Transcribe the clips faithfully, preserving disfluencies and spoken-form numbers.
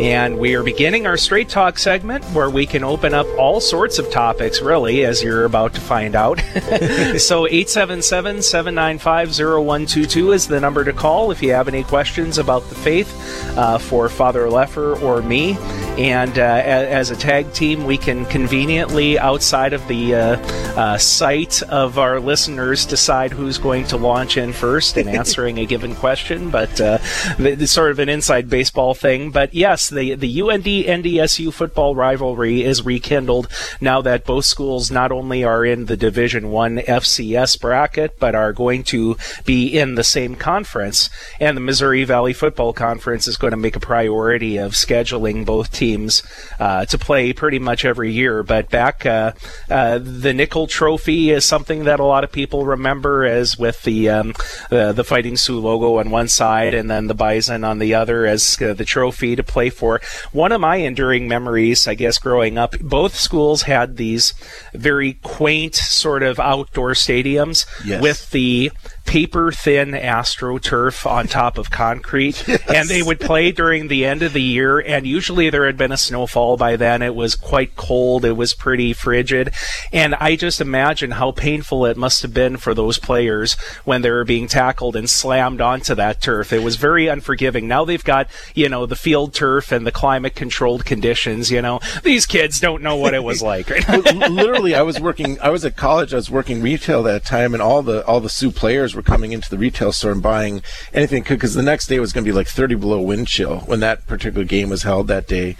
And we are beginning our Straight Talk segment where we can open up all sorts of topics, really, as you're about to find out. So eight seven seven, seven nine five, zero one two two is the number to call if you have any questions about the faith uh, for Father Leffer or me. And uh, as a tag team, we can conveniently, outside of the uh, uh, sight of our listeners, decide who's going to launch in first in answering a given question. But uh, it's sort of an inside baseball thing. But yes, the, the U N D N D S U football rivalry is rekindled now that both schools not only are in the Division One F C S bracket, but are going to be in the same conference. And the Missouri Valley Football Conference is going to make a priority of scheduling both teams uh, to play pretty much every year. But back, uh, uh, the Nickel Trophy is something that a lot of people remember, as with the um, uh, the Fighting Sioux logo on one side and then the Bison on the other as uh, the trophy to play for. One of my enduring memories, I guess, growing up, both schools had these very quaint sort of outdoor stadiums yes. with the paper-thin AstroTurf on top of concrete, yes. and they would play during the end of the year, and usually there had been a snowfall by then. It was quite cold. It was pretty frigid, and I just imagine how painful it must have been for those players when they were being tackled and slammed onto that turf. It was very unforgiving. Now they've got, you know, the field turf and the climate-controlled conditions, you know. These kids don't know what it was like. Right? Literally, I was working, I was at college, I was working retail that time, and all the all the Sioux players were coming into the retail store and buying anything, because the next day was going to be like thirty below wind chill when that particular game was held that day.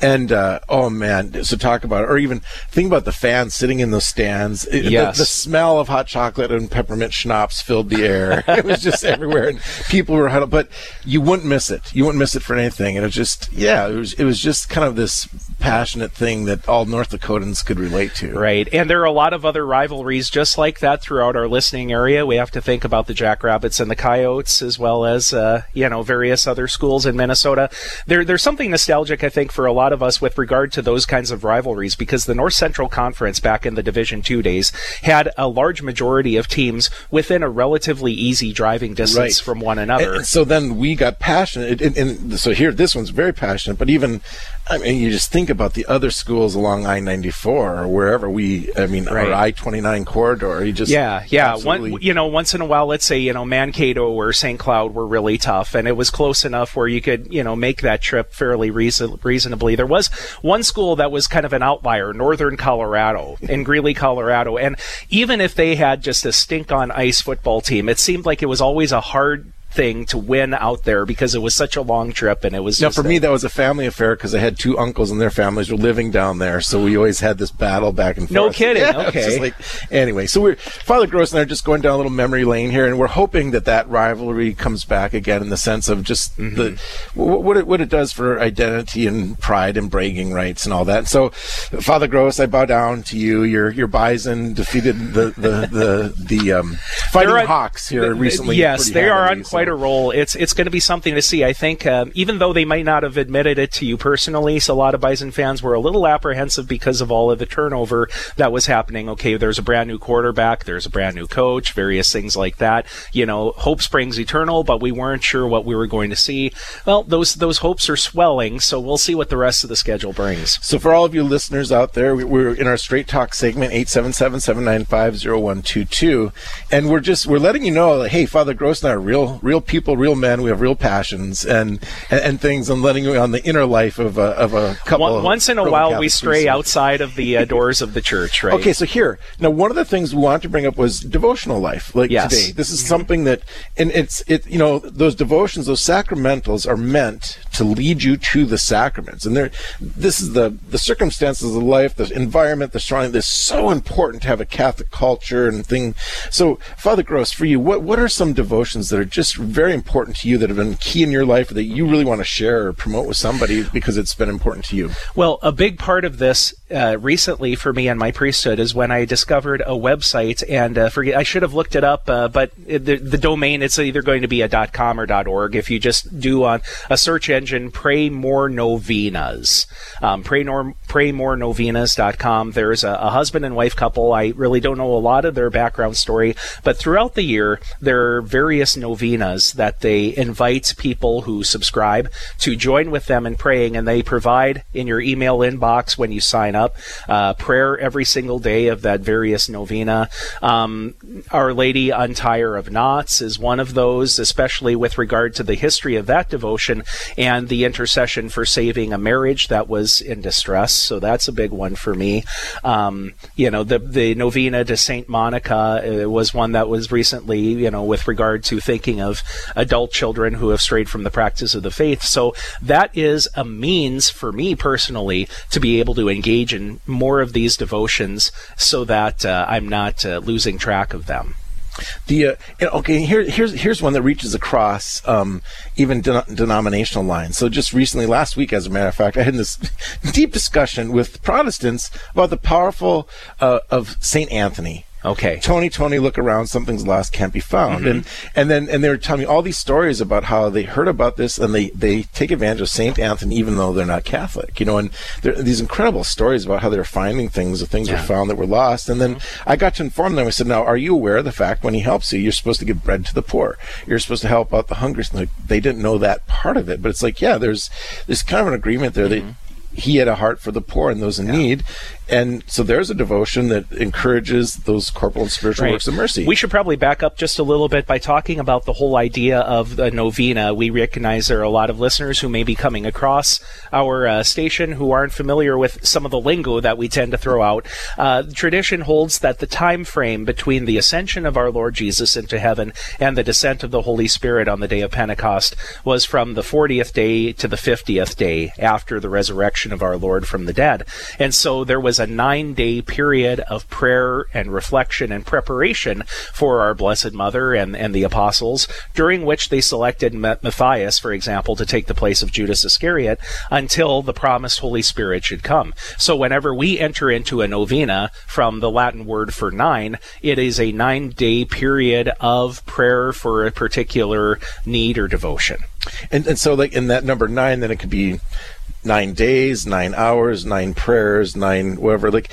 And uh, oh man, so talk about it. Or even think about the fans sitting in those stands. It, yes. the, the smell of hot chocolate and peppermint schnapps filled the air. It was just everywhere, and people were huddled. But you wouldn't miss it. You wouldn't miss it for anything. And it was just, yeah, it was, it was just kind of this passionate thing that all North Dakotans could relate to. Right. And there are a lot of other rivalries just like that throughout our listening area. We have to think about the Jackrabbits and the Coyotes, as well as uh, you know, various other schools in Minnesota. There, there's something nostalgic, I think, for a lot of us with regard to those kinds of rivalries, because the North Central Conference back in the Division Two days had a large majority of teams within a relatively easy driving distance right. from one another. And so then we got passionate, and, and so here this one's very passionate. But even, I mean, you just think about the other schools along I ninety-four or wherever we, I mean, right. or I twenty-nine corridor. You just yeah, yeah. One, you know, once in a while. Well, let's say, you know, Mankato or Saint Cloud were really tough, and it was close enough where you could, you know, make that trip fairly reason- reasonably. There was one school that was kind of an outlier, Northern Colorado, in Greeley, Colorado, and even if they had just a stink-on-ice football team, it seemed like it was always a hard thing to win out there because it was such a long trip, and it was. Now, for there. me, that was a family affair because I had two uncles and their families were living down there, so we always had this battle back and forth. No kidding. Yeah, okay. Just like, anyway, so we're Father Gross and I are just going down a little memory lane here, and we're hoping that that rivalry comes back again in the sense of just mm-hmm. the what it what it does for identity and pride and bragging rights and all that. So, Father Gross, I bow down to you. Your your Bison defeated the the the, the um, Fighting are, Hawks here the, recently. Yes, they are on quite a role. It's it's going to be something to see. I think um, even though they might not have admitted it to you personally, so a lot of Bison fans were a little apprehensive because of all of the turnover that was happening. Okay, there's a brand new quarterback, there's a brand new coach, various things like that. You know, hope springs eternal, but we weren't sure what we were going to see. Well, those those hopes are swelling, so we'll see what the rest of the schedule brings. So for all of you listeners out there, we're in our Straight Talk segment, eight seven seven, seven nine five, zero one two two, and we're just we're letting you know that, hey, Father Gross and I are real real people, real men. We have real passions and and, and things. I'm letting you on the inner life of a, of a couple. Once of Once in a while, Catholic we stray reasons. outside of the uh, doors of the church, right? Okay, so here now, one of the things we wanted to bring up was devotional life. Like yes. today, this is mm-hmm. something that, and it's it. You know, those devotions, those sacramentals, are meant to lead you to the sacraments, and they're this is the the circumstances of life, the environment, the surrounding. That's so important to have a Catholic culture and thing. So, Father Gross, for you, what what are some devotions that are just very important to you, that have been key in your life, or that you really want to share or promote with somebody because it's been important to you? Well, a big part of this uh, recently for me in my priesthood is when I discovered a website, and uh, forget I should have looked it up, uh, but the, the domain, it's either going to be a .com or .org. If you just do on a search engine, Pray More Novenas, um, Pray Nor- pray more novenas dot com. There's a, a husband and wife couple. I really don't know a lot of their background story, but throughout the year, there are various novenas that they invite people who subscribe to join with them in praying, and they provide in your email inbox when you sign up uh, prayer every single day of that various novena. Um, Our Lady Undoer of Knots is one of those, especially with regard to the history of that devotion and the intercession for saving a marriage that was in distress. So that's a big one for me. Um, you know, the the novena to Saint Monica uh, was one that was recently, you know, with regard to thinking of adult children who have strayed from the practice of the faith. So that is a means for me personally to be able to engage in more of these devotions so that uh, I'm not uh, losing track of them. The uh, okay, here, here's here's one that reaches across um, even de- denominational lines. So just recently, last week, as a matter of fact, I had this deep discussion with Protestants about the powerful uh, of Saint Anthony. Okay. Tony, Tony, look around. Something's lost, can't be found. Mm-hmm. And and then and they were telling me all these stories about how they heard about this and they, they take advantage of Saint Anthony even though they're not Catholic, you know. And there are these incredible stories about how they're finding things, the things yeah. were found that were lost. And then mm-hmm. I got to inform them. I said, now, are you aware of the fact when he helps you, you're supposed to give bread to the poor? You're supposed to help out the hungry. Like, they didn't know that part of it, but it's like, yeah, there's there's kind of an agreement there. Mm-hmm. That he had a heart for the poor and those in yeah. need. And so there's a devotion that encourages those corporal and spiritual right. works of mercy. We should probably back up just a little bit by talking about the whole idea of the novena. We recognize there are a lot of listeners who may be coming across our uh, station who aren't familiar with some of the lingo that we tend to throw out. Uh, tradition holds that the time frame between the ascension of our Lord Jesus into heaven and the descent of the Holy Spirit on the day of Pentecost was from the fortieth day to the fiftieth day after the resurrection of our Lord from the dead. And so there was a nine-day period of prayer and reflection and preparation for our Blessed Mother and, and the apostles, during which they selected Matthias, for example, to take the place of Judas Iscariot until the promised Holy Spirit should come. So whenever we enter into a novena, from the Latin word for nine, it is a nine-day period of prayer for a particular need or devotion. And, and so like in that number nine, then it could be nine days, nine hours, nine prayers, nine whatever. Like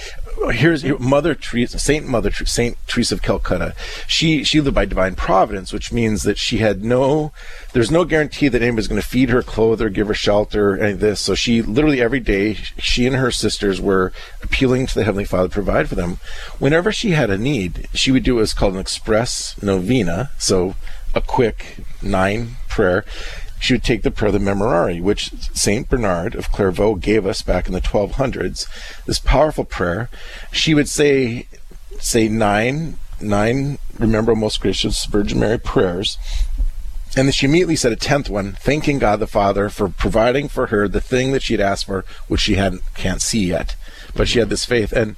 here's here, Mother Teresa, Saint Mother Saint Teresa of Calcutta. She she lived by divine providence, which means that she had no, there's no guarantee that anybody's going to feed her, clothe her, give her shelter, any of this. So she literally every day, she and her sisters were appealing to the Heavenly Father to provide for them. Whenever she had a need, she would do what was called an express novena. So a quick nine prayer. She would take the prayer of the Memorare, which Saint Bernard of Clairvaux gave us back in the twelve hundreds, this powerful prayer. She would say, say nine, nine, remember, most gracious Virgin Mary prayers. And then she immediately said a tenth one, thanking God the Father for providing for her the thing that she had asked for, which she hadn't, can't see yet. But she had this faith. And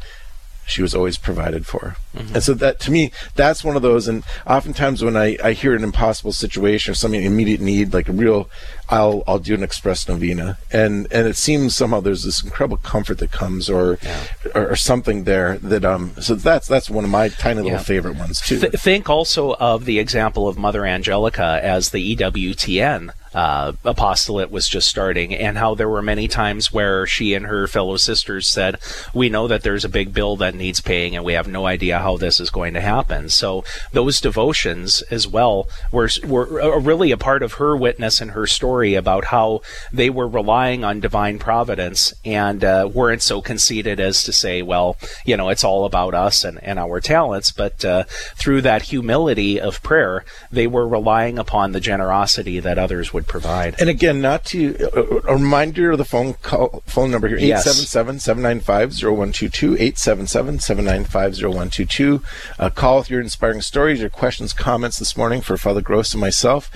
she was always provided for. Mm-hmm. And so that, to me, that's one of those. And oftentimes when I, I hear an impossible situation or something, immediate need, like a real, I'll I'll do an express novena. And and it seems somehow there's this incredible comfort that comes or yeah. or, or something there that, um. so that's that's one of my tiny little yeah. favorite ones too. Th- think also of the example of Mother Angelica as the E W T N Uh, apostolate was just starting, and how there were many times where she and her fellow sisters said, we know that there's a big bill that needs paying and we have no idea how this is going to happen. So those devotions as well were, were really a part of her witness and her story about how they were relying on divine providence and uh, weren't so conceited as to say, well, you know, it's all about us and, and our talents, but uh, through that humility of prayer, they were relying upon the generosity that others would provide. And again, not to uh, a reminder of the phone call, phone number here, eight seven seven, seven nine five, zero one two two, eight seven seven, seven nine five, zero one two two. Uh, call with your inspiring stories, your questions, comments this morning for Father Gross and myself.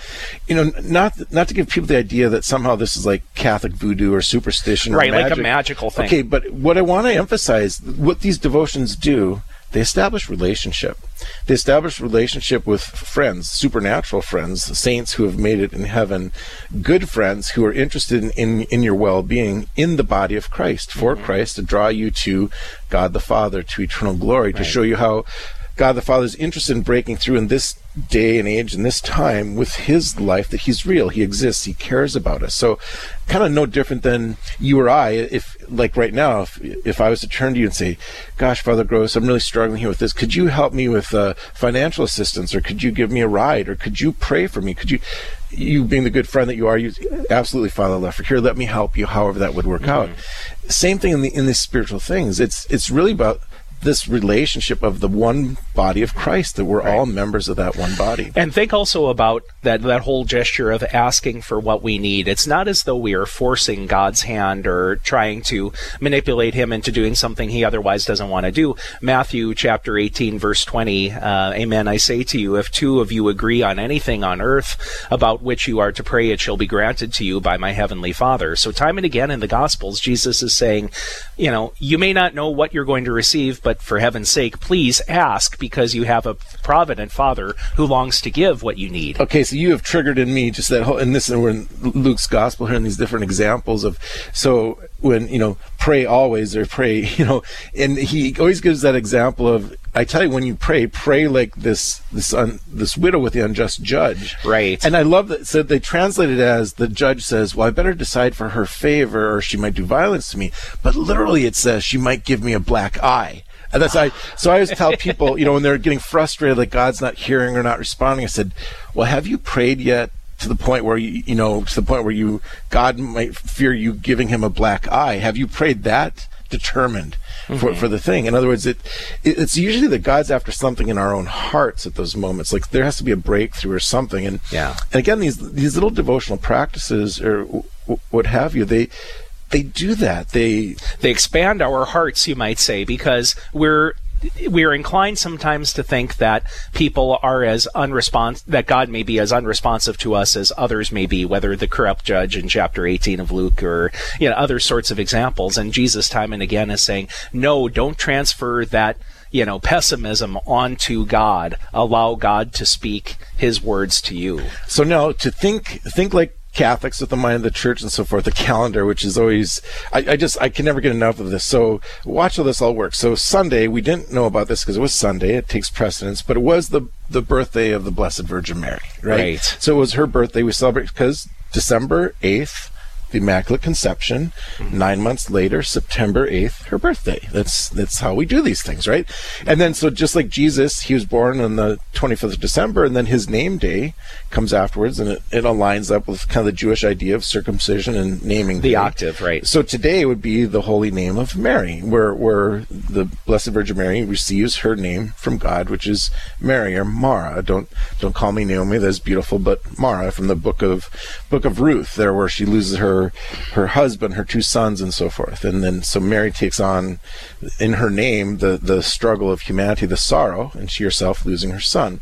You know, not not to give people the idea that somehow this is like Catholic voodoo or superstition, right, or magic. Like a magical thing. Okay, but what I want to emphasize, what these devotions do They establish relationship. They establish relationship with friends, supernatural friends, saints who have made it in heaven, good friends who are interested in, in, in your well-being in the body of Christ, for mm-hmm. Christ, to draw you to God the Father, to eternal glory, right. to show you how God the Father is interested in breaking through in this day and age and this time with his life, that he's real, he exists, he cares about us. So kind of no different than you or I, if like right now, if, if I was to turn to you and say, gosh, Father Gross, I'm really struggling here with this. Could you help me with uh, financial assistance, or could you give me a ride, or could you pray for me? Could you, you being the good friend that you are, you absolutely, Father Leffer, here, let me help you, however that would work mm-hmm. out. Same thing in the in these spiritual things. It's it's really about this relationship of the one body of Christ, that we're right. all members of that one body. And think also about that that whole gesture of asking for what we need. It's not as though we are forcing God's hand or trying to manipulate him into doing something he otherwise doesn't want to do. Matthew chapter eighteen, verse twenty, uh, amen, I say to you, if two of you agree on anything on earth about which you are to pray, it shall be granted to you by my heavenly Father. So time and again in the Gospels, Jesus is saying, you know, you may not know what you're going to receive, but for heaven's sake, please ask, because you have a provident Father who longs to give what you need. Okay, so you have triggered in me just that whole, and this, and we're in Luke's Gospel here, and these different examples of, so when, you know, pray always, or pray, you know, and he always gives that example of, I tell you, when you pray, pray like this this un, this widow with the unjust judge. Right. And I love that, so they translate it as, the judge says, well, I better decide for her favor, or she might do violence to me. But literally it says, she might give me a black eye. And that's I. So I always tell people, you know, when they're getting frustrated, like God's not hearing or not responding, I said, "Well, have you prayed yet to the point where you, you know, to the point where you, God might fear you giving him a black eye? Have you prayed that determined mm-hmm. for for the thing? In other words, it, it it's usually that God's after something in our own hearts at those moments. Like there has to be a breakthrough or something. And yeah. And again, these these little devotional practices or w- w- what have you, they. They do that. They they expand our hearts, you might say, because we're we're inclined sometimes to think that people are as unresponsive, that God may be as unresponsive to us as others may be, whether the corrupt judge in chapter eighteen of Luke, or, you know, other sorts of examples. And Jesus time and again is saying, no, don't transfer that, you know, pessimism onto God. Allow God to speak his words to you. So now to think think like Catholics with the mind of the church and so forth, the calendar, which is always, I, I just, I can never get enough of this. So watch how this all works. So Sunday, we didn't know about this because it was Sunday. It takes precedence, but it was the, the birthday of the Blessed Virgin Mary, right? right? So it was her birthday. We celebrate because December eighth, the Immaculate Conception, mm-hmm. nine months later, September eighth, her birthday. That's that's how we do these things, right? And then, so just like Jesus, he was born on the twenty-fifth of December, and then his name day comes afterwards, and it, it aligns up with kind of the Jewish idea of circumcision and naming the day. Octave, right? So today would be the holy name of Mary, where where the Blessed Virgin Mary receives her name from God, which is Mary, or Mara. Don't don't call me Naomi, that's beautiful, but Mara, from the book of book of Ruth, there where she loses her Her, her husband, her two sons, and so forth. And then so Mary takes on in her name the, the struggle of humanity, the sorrow, and she herself losing her son.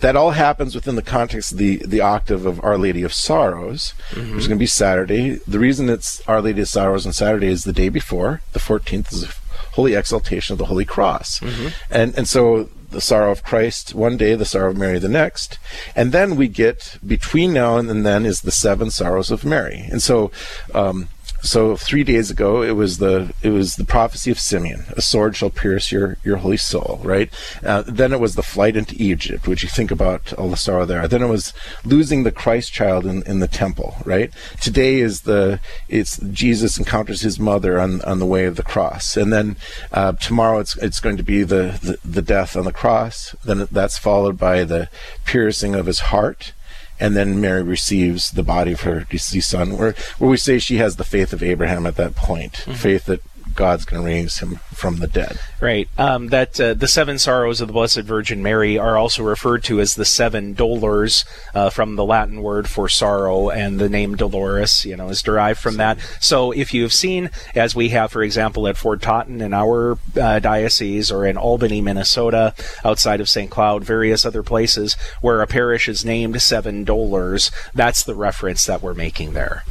That all happens within the context of the, the octave of Our Lady of Sorrows, mm-hmm. which is going to be Saturday. The reason it's Our Lady of Sorrows on Saturday is the day before. The fourteenth is the Holy Exaltation of the Holy Cross. Mm-hmm. And, and so the sorrow of Christ one day, the sorrow of Mary the next, and then we get between now and then is the seven sorrows of Mary. And so, um, so three days ago it was the it was the prophecy of Simeon: a sword shall pierce your your holy soul. Right. Uh, then it was the flight into Egypt, which you think about all the sorrow there. Then it was losing the Christ child in, in the temple. Right. Today is the it's Jesus encounters his mother on on the way of the cross, and then uh, tomorrow it's it's going to be the, the the death on the cross. Then that's followed by the piercing of his heart. And then Mary receives the body of her deceased son, where where we say she has the faith of Abraham at that point, mm-hmm. faith that God's going to raise him from the dead. Right. Um, that uh, the seven sorrows of the Blessed Virgin Mary are also referred to as the seven dolors, uh, from the Latin word for sorrow, and the name Dolores, you know, is derived from that. So if you've seen, as we have, for example, at Fort Totten in our uh, diocese, or in Albany, Minnesota, outside of Saint Cloud, various other places where a parish is named Seven Dolors, that's the reference that we're making there.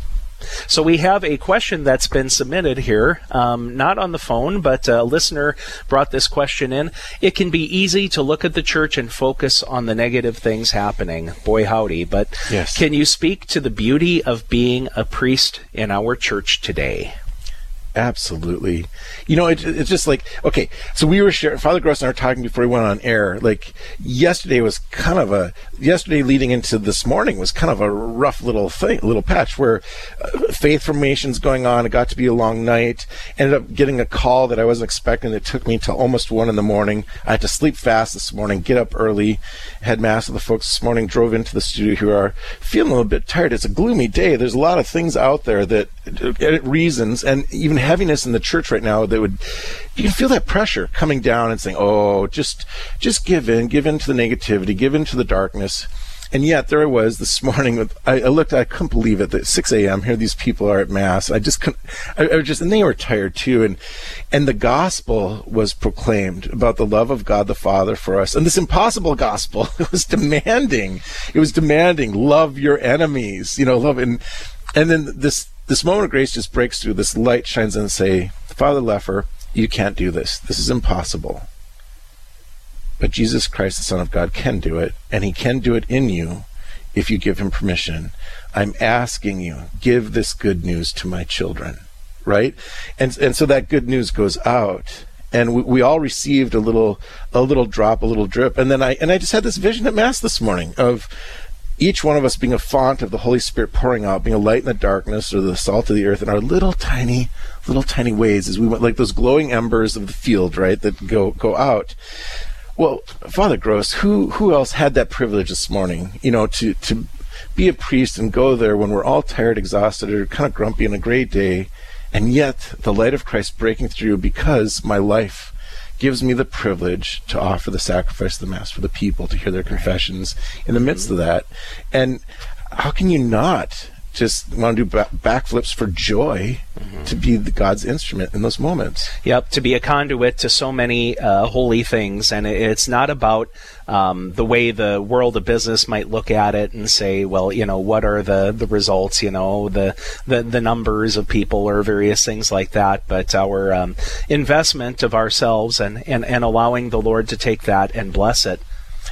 So we have a question that's been submitted here, um, not on the phone, but a listener brought this question in. It can be easy to look at the church and focus on the negative things happening. Boy, howdy. But yes. Can you speak to the beauty of being a priest in our church today? Absolutely. You know, it, it's just like, okay, so we were sharing, Father Gross and I were talking before we went on air, like yesterday was kind of a, yesterday leading into this morning was kind of a rough little thing, little patch where uh, faith formation's going on. It got to be a long night. Ended up getting a call that I wasn't expecting. It took me till almost one in the morning. I had to sleep fast this morning, get up early, had mass with the folks this morning, drove into the studio who are feeling a little bit tired. It's a gloomy day. There's a lot of things out there that, reasons, and even heaviness in the church right now that would, you can feel that pressure coming down and saying, oh, just just give in, give in to the negativity, give in to the darkness. And yet there I was this morning with, I, I looked, I couldn't believe it, that six a.m. here these people are at mass. I just couldn't, I, I was just, and they were tired too. And, and the gospel was proclaimed about the love of God the Father for us. And this impossible gospel, it was demanding, it was demanding, love your enemies, you know, love. And, and then this, This moment of grace just breaks through. This light shines in and say, Father Leffer, you can't do this. This is impossible. But Jesus Christ, the Son of God, can do it, and he can do it in you if you give him permission. I'm asking you, give this good news to my children, right? And and so that good news goes out. And we, we all received a little a little drop, a little drip. And then I and I just had this vision at Mass this morning of each one of us being a font of the Holy Spirit pouring out, being a light in the darkness or the salt of the earth in our little tiny, little tiny ways as we went, like those glowing embers of the field, right, that go go out. Well, Father Gross, who who else had that privilege this morning, you know, to, to be a priest and go there when we're all tired, exhausted, or kind of grumpy on a gray day, and yet the light of Christ breaking through because my life gives me the privilege to offer the sacrifice of the Mass for the people, to hear their confessions in the midst of that. And how can you not just want to do backflips for joy mm-hmm. to be the God's instrument in those moments? Yep, to be a conduit to so many uh, holy things. And it's not about um, the way the world of business might look at it and say, well, you know, what are the, the results, you know, the, the, the numbers of people or various things like that. But our um, investment of ourselves and, and, and allowing the Lord to take that and bless it.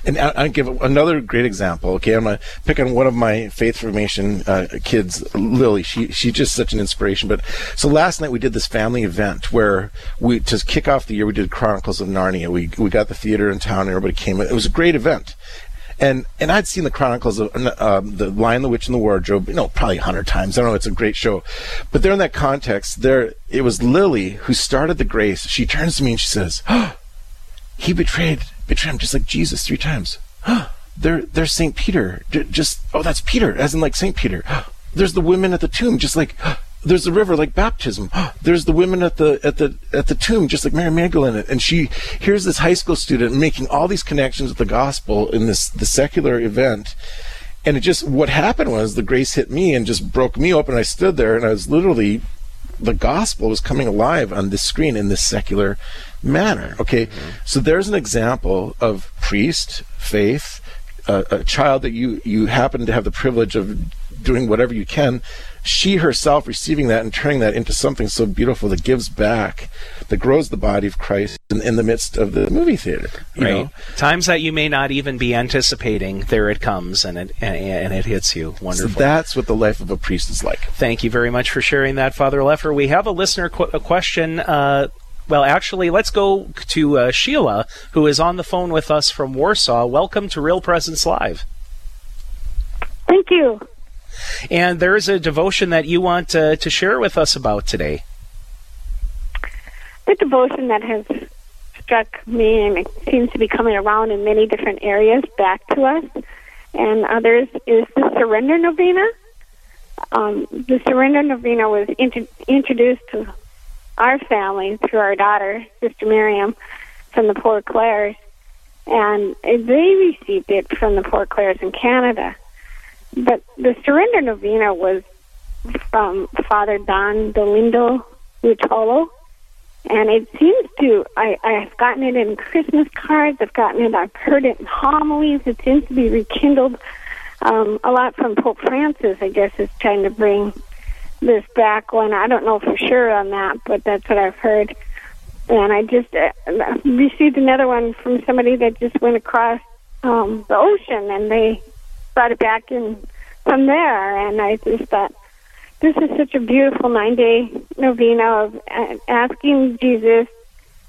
And I'll give another great example. Okay, I'm going to pick on one of my faith formation uh, kids, Lily. She she's just such an inspiration. But so last night we did this family event where we, to kick off the year, we did Chronicles of Narnia. We we got the theater in town and everybody came. It was a great event. And and I'd seen the Chronicles of um, The Lion, the Witch, and the Wardrobe, you know, probably a hundred times. I don't know, it's a great show. But there in that context, there it was Lily who started the grace. She turns to me and she says, oh, he betrayed betrayed him just like Jesus three times. There, there's Saint Peter. Just, oh, that's Peter, as in like Saint Peter. There's the women at the tomb, just like, there's the river, like baptism. There's the women at the at the at the tomb, just like Mary Magdalene. And she here's this high school student making all these connections with the gospel in this the secular event. And it just, what happened was the grace hit me and just broke me open. I stood there and I was literally, the gospel was coming alive on this screen in this secular manner. Okay, mm-hmm. So there's an example of priest, faith, uh, a child that you, you happen to have the privilege of doing whatever you can, she herself receiving that and turning that into something so beautiful that gives back, that grows the body of Christ in, in the midst of the movie theater. You right. know? Times that you may not even be anticipating, there it comes and it and, and it hits you. Wonderful. So that's what the life of a priest is like. Thank you very much for sharing that, Father Leffer. We have a listener qu- a question. Uh, well, actually, let's go to uh, Sheila, who is on the phone with us from Warsaw. Welcome to Real Presence Live. Thank you. And there is a devotion that you want uh, to share with us about today. The devotion that has struck me, and it seems to be coming around in many different areas back to us and others, is the Surrender Novena. Um, the Surrender Novena was int- introduced to our family through our daughter, Sister Miriam, from the Poor Clares, and they received it from the Poor Clares in Canada. But the Surrender Novena was from Father Don Dolindo Ritolo, and it seems to, I, I've gotten it in Christmas cards, I've gotten it, I've heard it in homilies, it seems to be rekindled um, a lot from Pope Francis, I guess, is trying to bring this back one. I don't know for sure on that, but that's what I've heard. And I just uh, received another one from somebody that just went across um, the ocean, and they brought it back in from there. And I just thought, this is such a beautiful nine-day novena of asking Jesus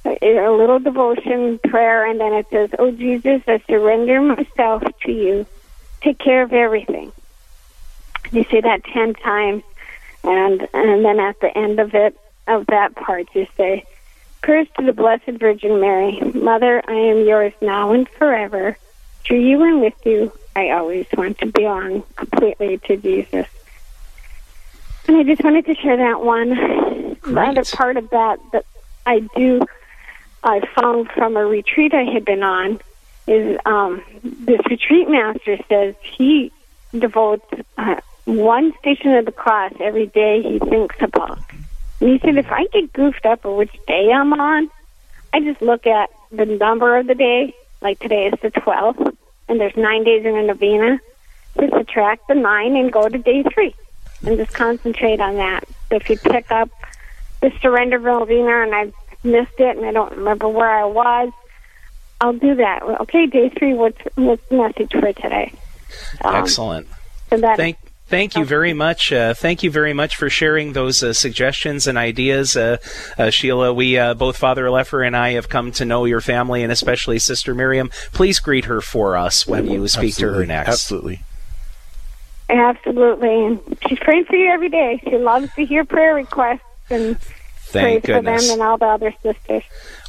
a little devotion, prayer, and then it says, "Oh, Jesus, I surrender myself to you. Take care of everything." You say that ten times, and and then at the end of it, of that part, you say, "Prayers to the Blessed Virgin Mary, Mother, I am yours now and forever. To you and with you, I always want to belong completely to Jesus." And I just wanted to share that one. Great. The other part of that that I do, I found from a retreat I had been on, is um, this retreat master says he devotes uh, one station of the cross every day he thinks about. And he said, if I get goofed up or which day I'm on, I just look at the number of the day, like today is the twelfth, and there's nine days in a novena, just subtract the nine and go to day three, and just concentrate on that. So if you pick up the surrender novena and I missed it and I don't remember where I was, I'll do that. Okay, day three, what's, what's the message for today? Um, Excellent. So that Thank Thank you very much. Uh, thank you very much for sharing those uh, suggestions and ideas, uh, uh, Sheila. We uh, both Father Leffer and I have come to know your family, and especially Sister Miriam. Please greet her for us when you speak Absolutely. To her next. Absolutely. Absolutely. And she's praying for you every day. She loves to hear prayer requests and Thank prays goodness. For them and all the other sisters.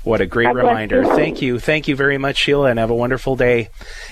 What a great God reminder. Thank you. Thank you very much, Sheila, and have a wonderful day.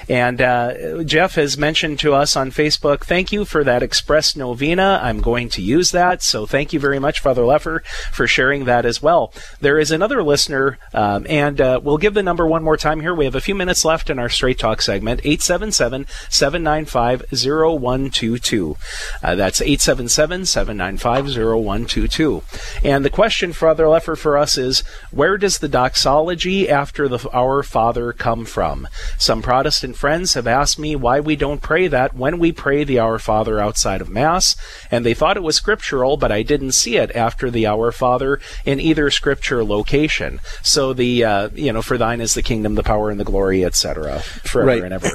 And uh, Jeff has mentioned to us on Facebook, thank you for that Express Novena. I'm going to use that. So thank you very much, Father Leffer, for sharing that as well. There is another listener, um, and uh, we'll give the number one more time here. We have a few minutes left in our Straight Talk segment, eight seven seven, seven nine five, zero one two two. Uh, that's eight seven seven, seven nine five, zero one two two. And the question, Father Leffer, for us is, where does the doxology after the Our Father come from? Some Protestant friends have asked me why we don't pray that when we pray the Our Father outside of Mass, and they thought it was scriptural, but I didn't see it after the Our Father in either scripture location. So the uh, you know, for thine is the kingdom, the power, and the glory, et cetera, forever right. and ever.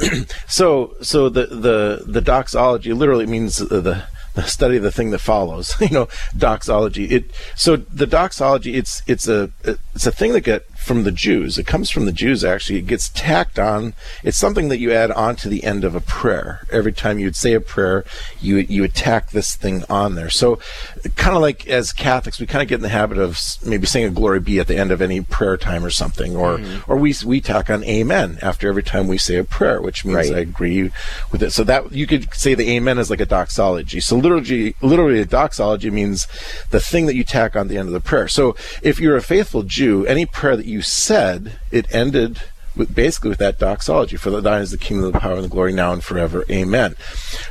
so, so the, the the doxology literally means the, the study of the thing that follows. You know, doxology. It so the doxology. It's it's a it's a thing that got from the Jews. It comes from the Jews, actually. It gets tacked on. It's something that you add on to the end of a prayer. Every time you'd say a prayer, you you would tack this thing on there. So, kind of like as Catholics, we kind of get in the habit of maybe saying a Glory Be at the end of any prayer time or something, or mm-hmm. or we we tack on Amen after every time we say a prayer, which means right. I agree with it. So that you could say the Amen is like a doxology. So liturgy, literally, a doxology means the thing that you tack on the end of the prayer. So if you're a faithful Jew, any prayer that you said, it ended with basically with that doxology, for thine is the kingdom, the power, and the glory, now and forever, amen.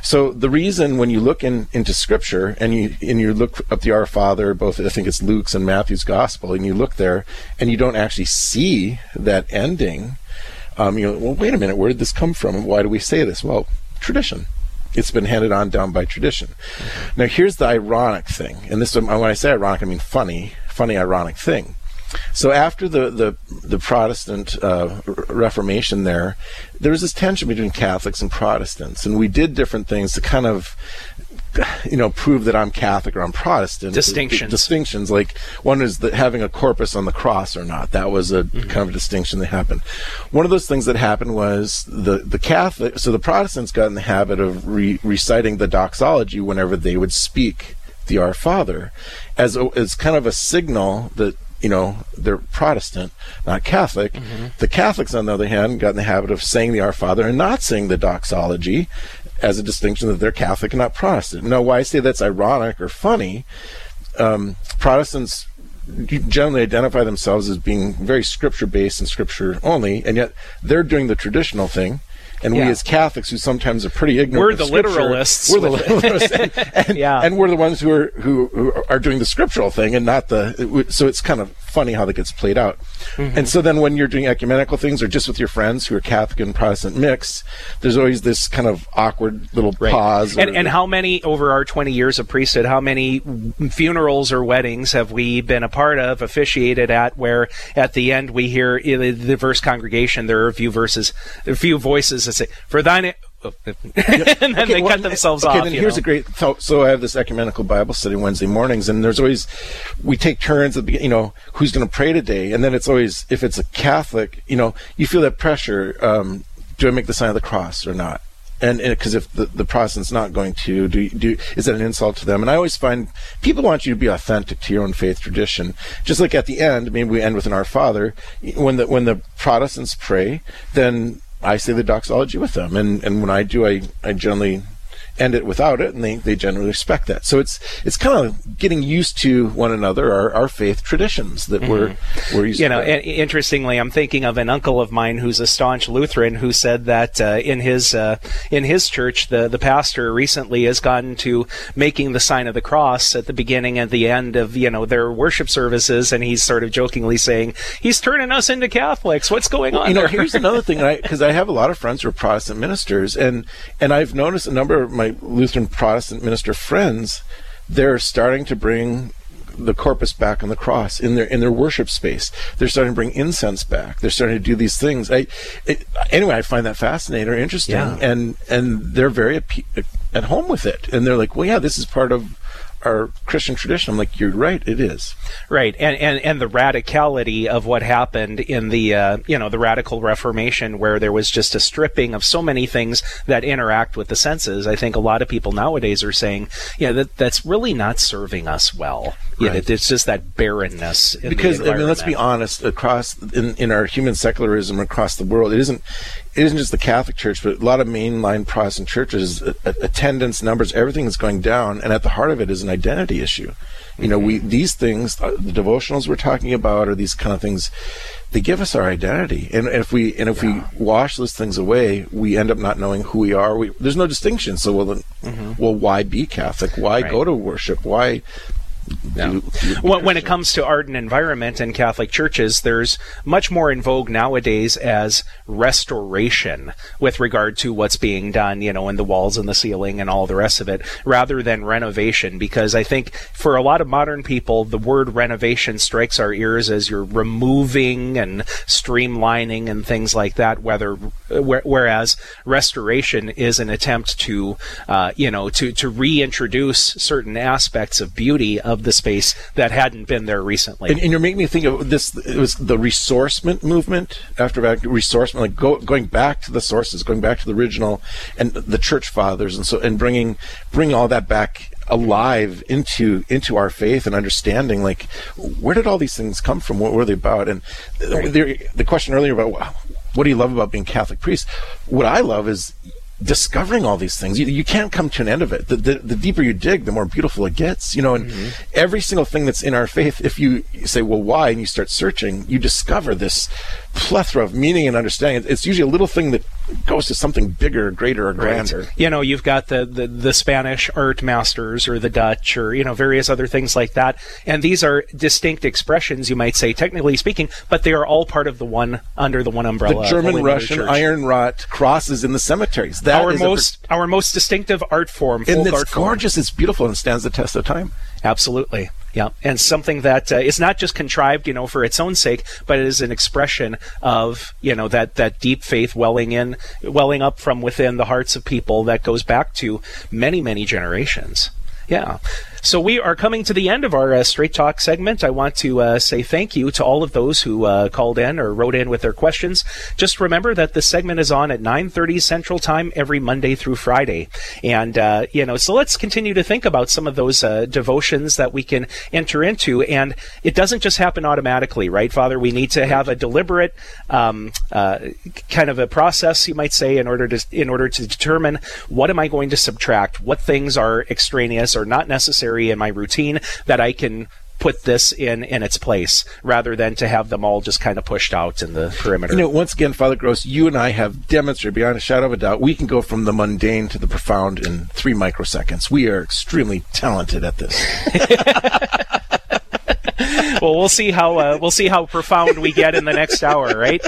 So the reason when you look in, into Scripture and you and you look up the Our Father, both I think it's Luke's and Matthew's Gospel, and you look there and you don't actually see that ending, um, you know, well, wait a minute, where did this come from? Why do we say this? Well, tradition. It's been handed on down by tradition. Mm-hmm. Now, here's the ironic thing, and this when I say ironic, I mean funny, funny, ironic thing. So after the the, the Protestant uh, Reformation, there there was this tension between Catholics and Protestants, and we did different things to kind of, you know, prove that I'm Catholic or I'm Protestant. Distinctions. Distinctions, like one is the, having a corpus on the cross or not. That was a mm-hmm. kind of a distinction that happened. One of those things that happened was the, the Catholic, so the Protestants got in the habit of re- reciting the doxology whenever they would speak the Our Father, as a, as kind of a signal that, you know, they're Protestant, not Catholic. Mm-hmm. The Catholics, on the other hand, got in the habit of saying the Our Father and not saying the doxology, as a distinction that they're Catholic and not Protestant. Now, why I say that's ironic or funny, um, Protestants generally identify themselves as being very scripture-based and scripture-only, and yet they're doing the traditional thing. And yeah. we as Catholics, who sometimes are pretty ignorant, we're of the scripture, literalists. We're the literalists, and, and, yeah. and we're the ones who are who, who are doing the scriptural thing and not the. So it's kind of funny how that gets played out. Mm-hmm. And so then when you're doing ecumenical things or just with your friends who are Catholic and Protestant mixed, there's always this kind of awkward little right. pause. And, or, and how many, over our twenty years of priesthood, how many funerals or weddings have we been a part of, officiated at, where at the end we hear the diverse congregation, there are a few verses, a few voices that say, for thine... and then okay, they well, cut themselves okay, off. Then here's know? a great. So, so I have this ecumenical Bible study Wednesday mornings, and there's always we take turns at the, you know, who's going to pray today, and then it's always if it's a Catholic, you know, you feel that pressure. Um, do I make the sign of the cross or not? And because if the, the Protestant's not going to, do, do is that an insult to them? And I always find people want you to be authentic to your own faith tradition. Just like at the end, maybe we end with an Our Father. When the when the Protestants pray, then I say the doxology with them, and, and when I do, I, I generally end it without it, and they, they generally respect that. So it's it's kind of getting used to one another, our, our faith traditions that mm-hmm. we're, we're used you to. You know, and, interestingly, I'm thinking of an uncle of mine who's a staunch Lutheran who said that uh, in his uh, in his church, the, the pastor recently has gotten to making the sign of the cross at the beginning and the end of, you know, their worship services, and he's sort of jokingly saying, he's turning us into Catholics. What's going on well, you know, there? Here's another thing, because I, I have a lot of friends who are Protestant ministers, and, and I've noticed a number of my Lutheran Protestant minister friends, they're starting to bring the corpus back on the cross in their in their worship space. They're starting to bring incense back. They're starting to do these things. I it, anyway, I find that fascinating or interesting, yeah. and and they're very at, at home with it. And they're like, well, yeah, this is part of our Christian tradition. I'm like, you're right, it is. Right, and and, and the radicality of what happened in the, uh, you know, the Radical Reformation, where there was just a stripping of so many things that interact with the senses. I think a lot of people nowadays are saying, yeah, that that's really not serving us well. Right. Yeah, it, it's just that barrenness. In because, the I mean, let's be honest, across, in, in our human secularism across the world, it isn't, it isn't just the Catholic Church, but a lot of mainline Protestant churches, a, a, attendance, numbers, everything is going down, and at the heart of it is an identity issue. You know, we these things, the devotionals we're talking about, or these kind of things, they give us our identity. And if we and if yeah. we wash those things away, we end up not knowing who we are. We, there's no distinction. So, well, then, mm-hmm. well, why be Catholic? Why right. go to worship? Why... No. Well, when it comes to ardent environment in Catholic churches, there's much more in vogue nowadays as restoration with regard to what's being done, you know, in the walls and the ceiling and all the rest of it, rather than renovation. Because I think for a lot of modern people, the word renovation strikes our ears as you're removing and streamlining and things like that. Whether whereas restoration is an attempt to, uh, you know, to to reintroduce certain aspects of beauty of the space that hadn't been there recently. And, and you're making me think of this, it was the resourcement movement, after resourcement, like go, going back to the sources, going back to the original and the church fathers, and so and bringing bringing all that back alive into into our faith and understanding, like, where did all these things come from? What were they about? And right. the, the question earlier about, what do you love about being Catholic priest? What I love is discovering all these things. You, you can't come to an end of it. The, the, the deeper you dig, the more beautiful it gets. You know, and mm-hmm. every single thing that's in our faith, if you say, well, why? And you start searching, you discover this plethora of meaning and understanding. It's usually a little thing that goes to something bigger, greater, or grander. Right. You know, you've got the, the, the Spanish art masters or the Dutch or, you know, various other things like that. And these are distinct expressions, you might say, technically speaking, but they are all part of the one, under the one umbrella. The German-Russian iron wrought crosses in the cemeteries. That our is most per- our most distinctive art form. And it's gorgeous, form. It's beautiful, and stands the test of time. Absolutely. Yeah, and something that uh, is not just contrived, you know, for its own sake, but it is an expression of, you know, that, that deep faith welling in, welling up from within the hearts of people that goes back to many, many generations. Yeah. So we are coming to the end of our uh, Straight Talk segment. I want to uh, say thank you to all of those who uh, called in or wrote in with their questions. Just remember that this segment is on at nine thirty Central Time every Monday through Friday. And, uh, you know, so let's continue to think about some of those uh, devotions that we can enter into. And it doesn't just happen automatically, right, Father? We need to have a deliberate um, uh, kind of a process, you might say, in order to in order to determine what am I going to subtract, what things are extraneous or not necessary in my routine that I can put this in in its place, rather than to have them all just kind of pushed out in the perimeter. You know, once again, Father Gross, you and I have demonstrated beyond a shadow of a doubt we can go from the mundane to the profound in three microseconds. We are extremely talented at this. Well, we'll see how uh, we'll see how profound we get in the next hour, right?